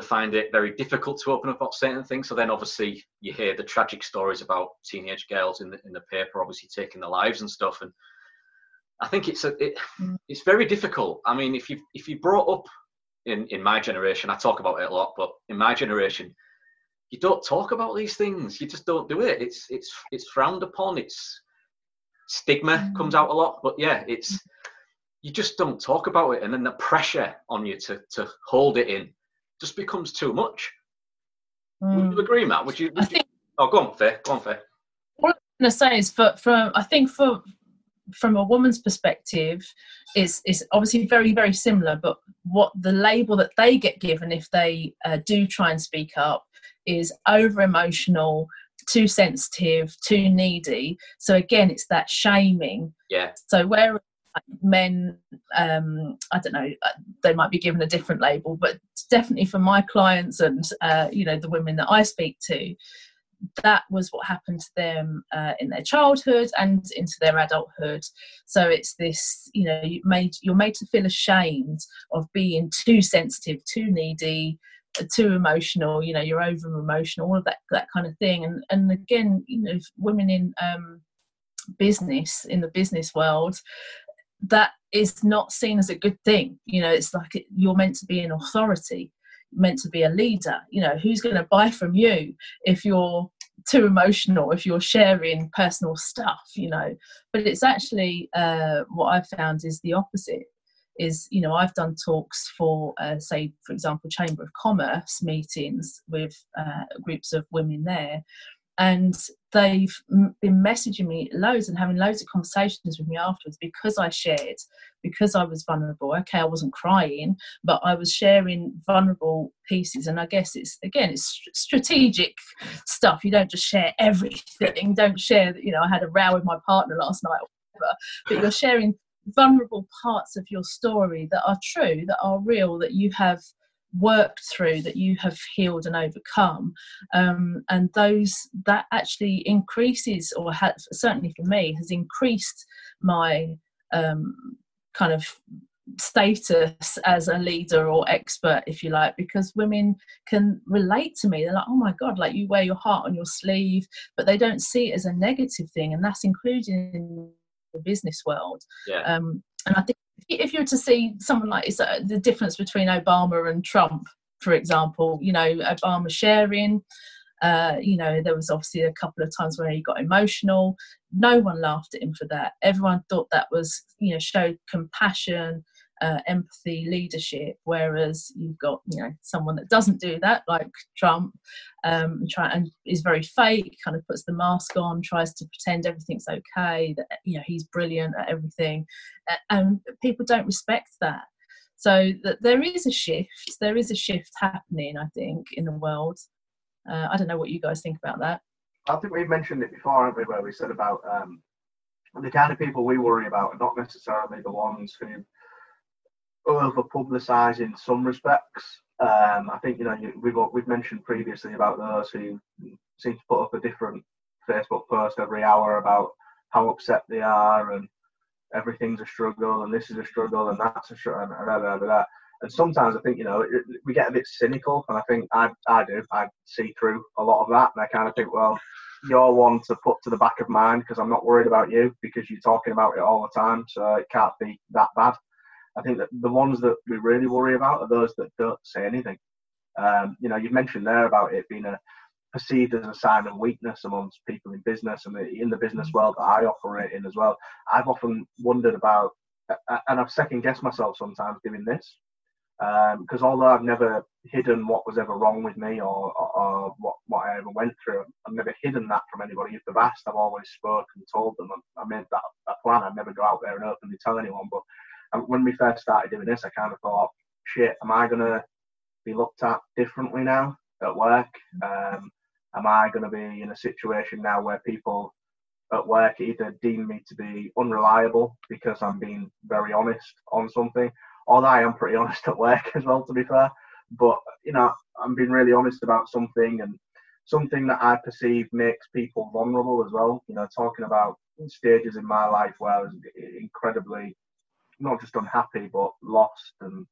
They find it very difficult to open up about certain things. So then obviously you hear the tragic stories about teenage girls in the in the paper, obviously taking their lives and stuff. And I think it's a, it, it's very difficult. I mean, if you if you brought up in in my generation, I talk about it a lot, but in my generation, you don't talk about these things. You just don't do it. It's it's it's frowned upon. It's stigma comes out a lot. But yeah, it's you just don't talk about it, and then the pressure on you to to hold it in just becomes too much. Mm. Would you agree, Matt? Would you? Would I think, you oh, go on, Faye. Go on, Faye. What I'm going to say is, for, from I think for from a woman's perspective, is is obviously very very similar. But what the label that they get given if they uh, do try and speak up is over emotional, too sensitive, too needy. So again, it's that shaming. Yeah. So where men, um, I don't know, they might be given a different label, but definitely for my clients and uh, you know, the women that I speak to, that was what happened to them uh, in their childhood and into their adulthood. So it's this, you know, you made you're made to feel ashamed of being too sensitive, too needy, too emotional, you know, you're over emotional, all of that that kind of thing. And and again, you know, women in um business, in the business world, that is not seen as a good thing. You know, it's like you're meant to be an authority, meant to be a leader. You know, who's going to buy from you if you're too emotional, if you're sharing personal stuff, you know? But it's actually uh what I've found is the opposite. Is, you know, I've done talks for, uh, say, for example, Chamber of Commerce meetings with uh, groups of women there, and they've m- been messaging me loads and having loads of conversations with me afterwards because I shared, because I was vulnerable. Okay, I wasn't crying, but I was sharing vulnerable pieces. And I guess it's, again, it's st- strategic stuff. You don't just share everything. Don't share, you know, I had a row with my partner last night or whatever, but you're sharing vulnerable parts of your story that are true, that are real, that you have worked through, that you have healed and overcome, um, and those that actually increases, or has, certainly for me, has increased my um, kind of status as a leader or expert, if you like, because women can relate to me. They're like, oh my god, like, you wear your heart on your sleeve, but they don't see it as a negative thing, and that's included in the business world. Yeah. Um, and I think if you were to see someone like it's uh, the difference between Obama and Trump, for example, you know, Obama sharing, uh, you know, there was obviously a couple of times where he got emotional. No one laughed at him for that. Everyone thought that was, you know, showed compassion, uh, empathy, leadership. Whereas you've got, you know, someone that doesn't do that, like Trump, um, try and is very fake, kind of puts the mask on, tries to pretend everything's okay, that, you know, he's brilliant at everything, and people don't respect that. So that there is a shift, there is a shift happening, I think, in the world. Uh, I don't know what you guys think about that. I think we've mentioned it before, haven't we, where we said about um, the kind of people we worry about are not necessarily the ones who over publicise in some respects. Um, I think, you know, you, we've we've mentioned previously about those who seem to put up a different Facebook post every hour about how upset they are and everything's a struggle and this is a struggle and that's a struggle and blah, blah, blah, blah. And sometimes I think, you know, it, we get a bit cynical, and I think I I do I see through a lot of that, and I kind of think, well, you're one to put to the back of mine because I'm not worried about you because you're talking about it all the time, so it can't be that bad. I think that the ones that we really worry about are those that don't say anything. Um, you know, you've mentioned there about it being a, perceived as a sign of weakness amongst people in business and the, in the business world that I operate in as well. I've often wondered about, and I've second-guessed myself sometimes doing this, because um, although I've never hidden what was ever wrong with me or, or, or what, what I ever went through, I've never hidden that from anybody. If they've asked, I've always spoken and told them. I, I made that a plan. I'd never go out there and openly tell anyone, but when we first started doing this, I kind of thought, shit, am I going to be looked at differently now at work? Um, am I going to be in a situation now where people at work either deem me to be unreliable because I'm being very honest on something, although I am pretty honest at work as well, to be fair. But, you know, I'm being really honest about something, and something that I perceive makes people vulnerable as well. You know, talking about stages in my life where I was incredibly not just unhappy but lost and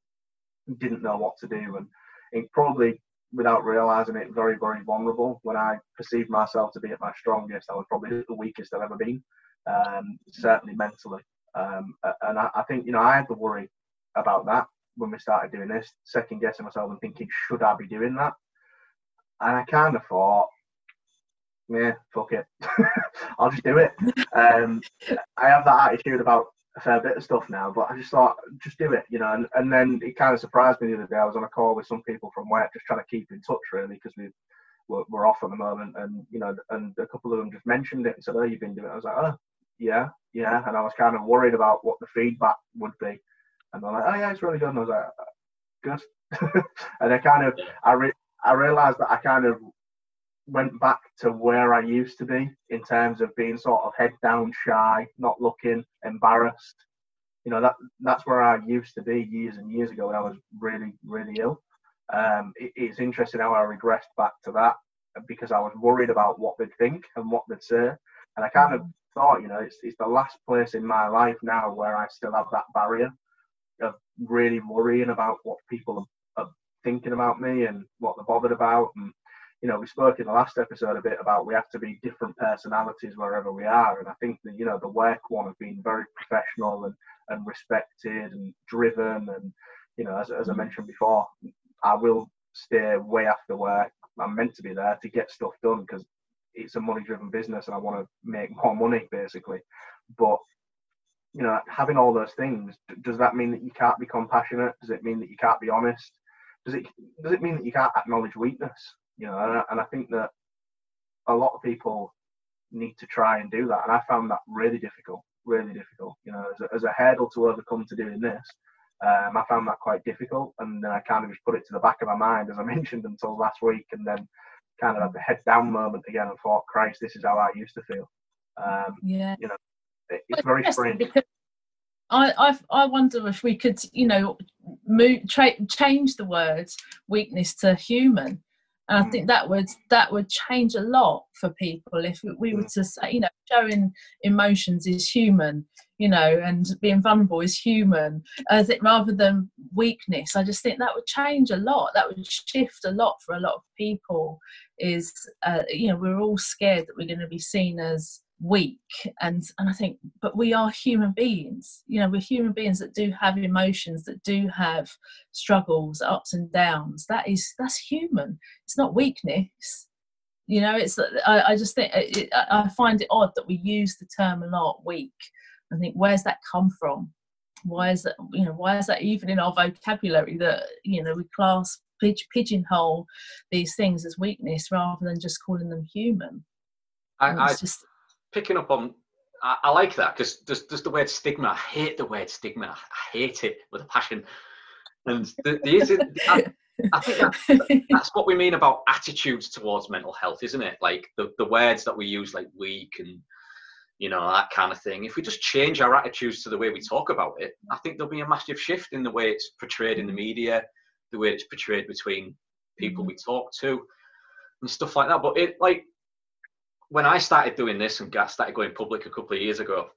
didn't know what to do, and it's probably, without realising it, very, very vulnerable. When I perceived myself to be at my strongest, I was probably the weakest I've ever been, um, certainly mentally. Um, and I, I think, you know, I had to worry about that when we started doing this, second guessing myself and thinking, should I be doing that? And I kind of thought, yeah, fuck it. I'll just do it. Um, I have that attitude about a fair bit of stuff now, but I just thought, just do it, you know. And, and then it kind of surprised me the other day. I was on a call with some people from work, just trying to keep in touch, really, because we we're, we're off at the moment. And, you know, and a couple of them just mentioned it and said, oh, you've been doing it. I was like, oh, yeah, yeah. And I was kind of worried about what the feedback would be. And they're like, oh, yeah, it's really good. And I was like, good. And I kind of, I, re- I realised that I kind of went back to where I used to be in terms of being sort of head down, shy, not looking, embarrassed. You know, that that's where I used to be years and years ago when I was really, really ill. Um, it, it's interesting how I regressed back to that because I was worried about what they'd think and what they'd say. And I kind of thought, you know, it's, it's the last place in my life now where I still have that barrier of really worrying about what people are, are thinking about me and what they're bothered about. And, you know, we spoke in the last episode a bit about we have to be different personalities wherever we are. And I think that, you know, the work one has been very professional and, and respected and driven. And, you know, as, as I mentioned before, I will stay way after work. I'm meant to be there to get stuff done because it's a money-driven business and I want to make more money, basically. But, you know, having all those things, does that mean that you can't be compassionate? Does it mean that you can't be honest? Does it does it mean that you can't acknowledge weakness? You know, and I, and I think that a lot of people need to try and do that. And I found that really difficult, really difficult. You know, as a, as a hurdle to overcome to doing this, um, I found that quite difficult. And then I kind of just put it to the back of my mind, as I mentioned, until last week. And then kind of had the head down moment again and thought, Christ, this is how I used to feel. Um, yeah. You know, it, it's well, very strange. Because I, I've, I wonder if we could, you know, move, tra- change the word weakness to human. And I think that would that would change a lot for people if we were to say, you know, showing emotions is human, you know, and being vulnerable is human, as it rather than weakness. I just think that would change a lot. That would shift a lot for a lot of people. Is uh, you know, we're all scared that we're going to be seen as weak, and and I think, but we are human beings. You know, we're human beings that do have emotions, that do have struggles, ups and downs. That is that's human. It's not weakness. You know, it's I, I just think it, I find it odd that we use the term a lot, weak. I think, where's that come from? Why is that? You know, why is that even in our vocabulary that, you know, we class pigeonhole these things as weakness rather than just calling them human. I, I just. Picking up on, I, I like that because just, just the word stigma, I hate the word stigma. I hate it with a passion. And the, the, the, I, I think that, that's what we mean about attitudes towards mental health, isn't it? Like the, the words that we use, like weak and, you know, that kind of thing. If we just change our attitudes to the way we talk about it, I think there'll be a massive shift in the way it's portrayed in the media, the way it's portrayed between people we talk to and stuff like that. But it, like, when I started doing this and I started going public a couple of years ago,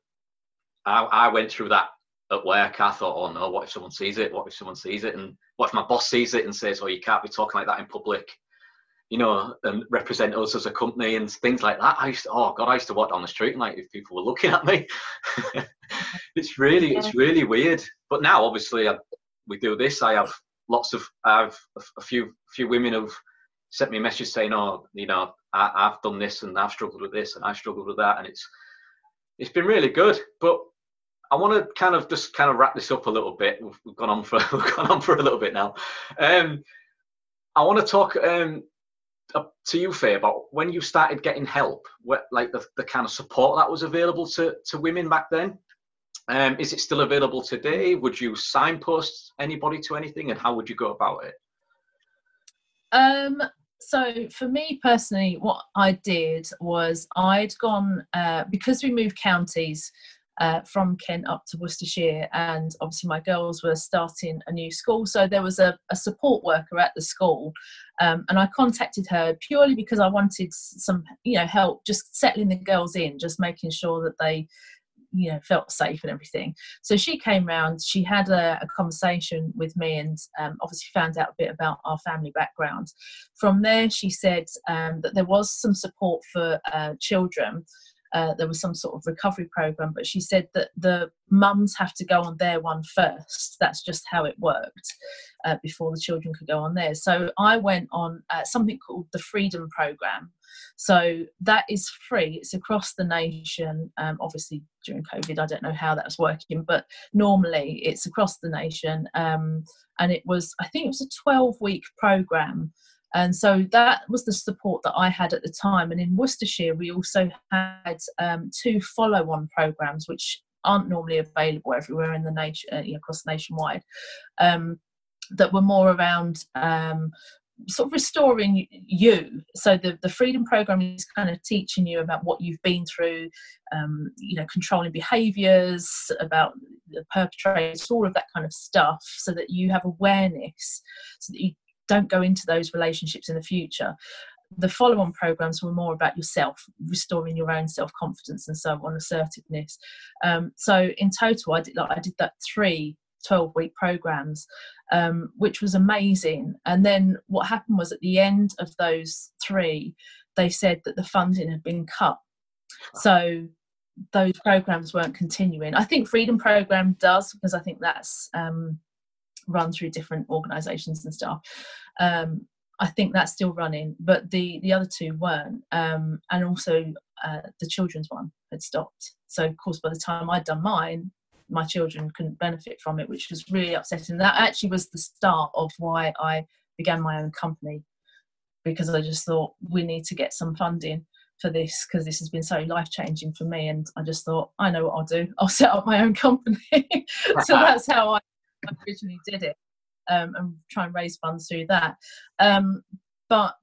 I, I went through that at work. I thought, oh no, what if someone sees it? What if someone sees it? And what if my boss sees it and says, oh, you can't be talking like that in public, you know, and represent us as a company and things like that. I used to, oh God, I used to walk down the street and like, if people were looking at me, it's really, it's really weird. But now obviously I, we do this. I have lots of, I have a few, few women who've sent me a message saying, oh, you know, I, I've done this and I've struggled with this and I've struggled with that, and it's it's been really good. But I want to kind of just kind of wrap this up a little bit. We've, we've gone on for we've gone on for a little bit now. Um, I want to talk um, to you, Faye, about when you started getting help, what, like the, the kind of support that was available to to women back then. Um, is it still available today? Would you signpost anybody to anything, and how would you go about it? Um. So for me personally, what I did was I'd gone, uh, because we moved counties uh, from Kent up to Worcestershire, and obviously my girls were starting a new school. So there was a, a support worker at the school, um, and I contacted her purely because I wanted some, you know, help just settling the girls in, just making sure that they you know, felt safe and everything. So she came round, she had a, a conversation with me, and um, obviously found out a bit about our family background. From there, she said um, that there was some support for uh, children. Uh, there was some sort of recovery program, but she said that the mums have to go on their one first. That's just how it worked, uh, before the children could go on theirs. So I went on uh, something called the Freedom Programme. So that is free. It's across the nation. Um, obviously, during COVID, I don't know how that was working, but normally it's across the nation. Um, and it was, I think it was a twelve-week programme. And so that was the support that I had at the time. And in Worcestershire, we also had um, two follow-on programmes, which aren't normally available everywhere in the nation, uh, across nationwide, um, that were more around um, sort of restoring you. So the, the Freedom Programme is kind of teaching you about what you've been through, um, you know, controlling behaviours, about the perpetrators, all of that kind of stuff, so that you have awareness, so that you don't go into those relationships in the future. The follow-on programs were more about yourself, restoring your own self-confidence and so on, assertiveness. Um, so in total, I did like I did that three twelve-week programs, um, which was amazing. And then what happened was, at the end of those three, they said that the funding had been cut. So those programs weren't continuing. I think Freedom Program does, because I think that's... Um, run through different organisations and stuff. Um, I think that's still running, but the the other two weren't, um, and also uh, the children's one had stopped. So of course, by the time I'd done mine, my children couldn't benefit from it, which was really upsetting. That actually was the start of why I began my own company, because I just thought, we need to get some funding for this, because this has been so life-changing for me. And I just thought, I know what I'll do, I'll set up my own company. So that's how I I originally did it, um, and try and raise funds through that. Um, but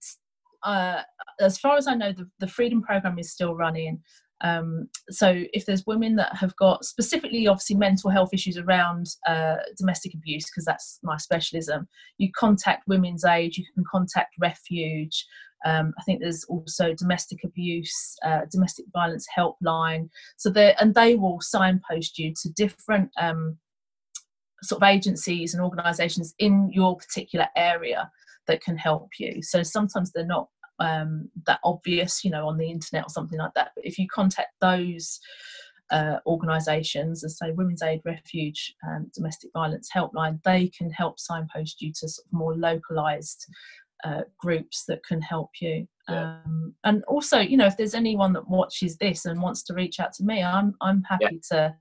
uh, as far as I know, the, the Freedom Programme is still running. Um, so if there's women that have got specifically, obviously, mental health issues around uh, domestic abuse, because that's my specialism, you contact Women's Aid, you can contact Refuge. Um, I think there's also domestic abuse, uh, domestic violence helpline. So they and they will signpost you to different um, sort of agencies and organisations in your particular area that can help you. So sometimes they're not um, that obvious, you know, on the internet or something like that. But if you contact those uh, organisations, as say Women's Aid, Refuge, um, Domestic Violence Helpline, they can help signpost you to sort of more localised uh, groups that can help you. Yeah. Um, and also, you know, if there's anyone that watches this and wants to reach out to me, I'm I'm happy yeah. to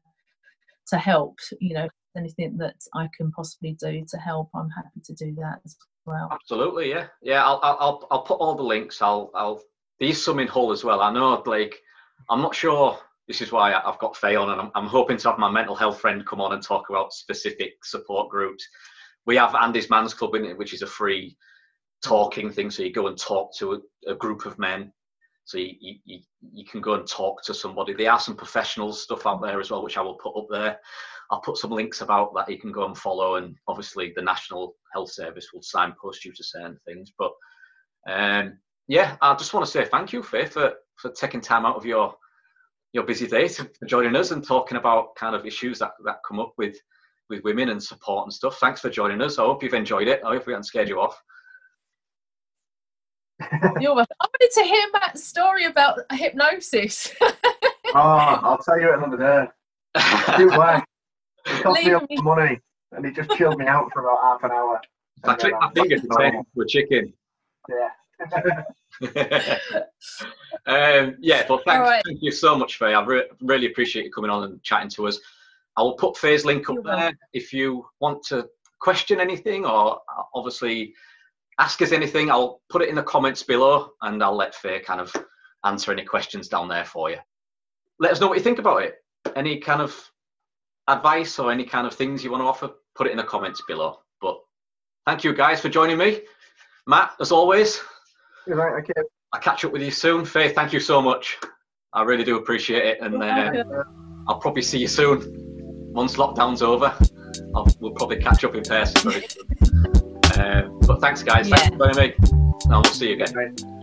to help, you know. Anything that I can possibly do to help, I'm happy to do that as well. Absolutely, yeah, yeah. I'll I'll I'll put all the links. I'll I'll there's some in Hull as well. I know, Blake. I'm not sure. This is why I've got Faye on, and I'm, I'm hoping to have my mental health friend come on and talk about specific support groups. We have Andy's Man's Club, in it, which is a free talking thing. So you go and talk to a, a group of men. So you, you you can go and talk to somebody. There are some professional stuff out there as well, which I will put up there. I'll put some links about that you can go and follow, and obviously the National Health Service will signpost you to certain things. But um, yeah, I just want to say thank you, Faye, for, for taking time out of your your busy day to, for joining us and talking about kind of issues that, that come up with, with women and support and stuff. Thanks for joining us. I hope you've enjoyed it. I hope we haven't scared you off. You're welcome. I wanted to hear Matt's story about hypnosis. Oh, I'll tell you it another day. It didn't work. It cost me all the money, and it just chilled me out for about half an hour. I clicked my fingers for chicken. Yeah. um, yeah, but thanks, right. Thank you so much, Faye. I re- really appreciate you coming on and chatting to us. I will put Faye's link up there if you want to question anything, or obviously ask us anything. I'll put it in the comments below, and I'll let Faye kind of answer any questions down there for you. Let us know what you think about it. Any kind of advice or any kind of things you want to offer, put it in the comments below. But thank you guys for joining me. Matt, as always, right, okay. I'll catch up with you soon. Faye, thank you so much. I really do appreciate it, and uh, I'll probably see you soon. Once lockdown's over, I'll, we'll probably catch up in person. uh, but thanks guys, yeah. Thanks for joining me, and we'll see you again.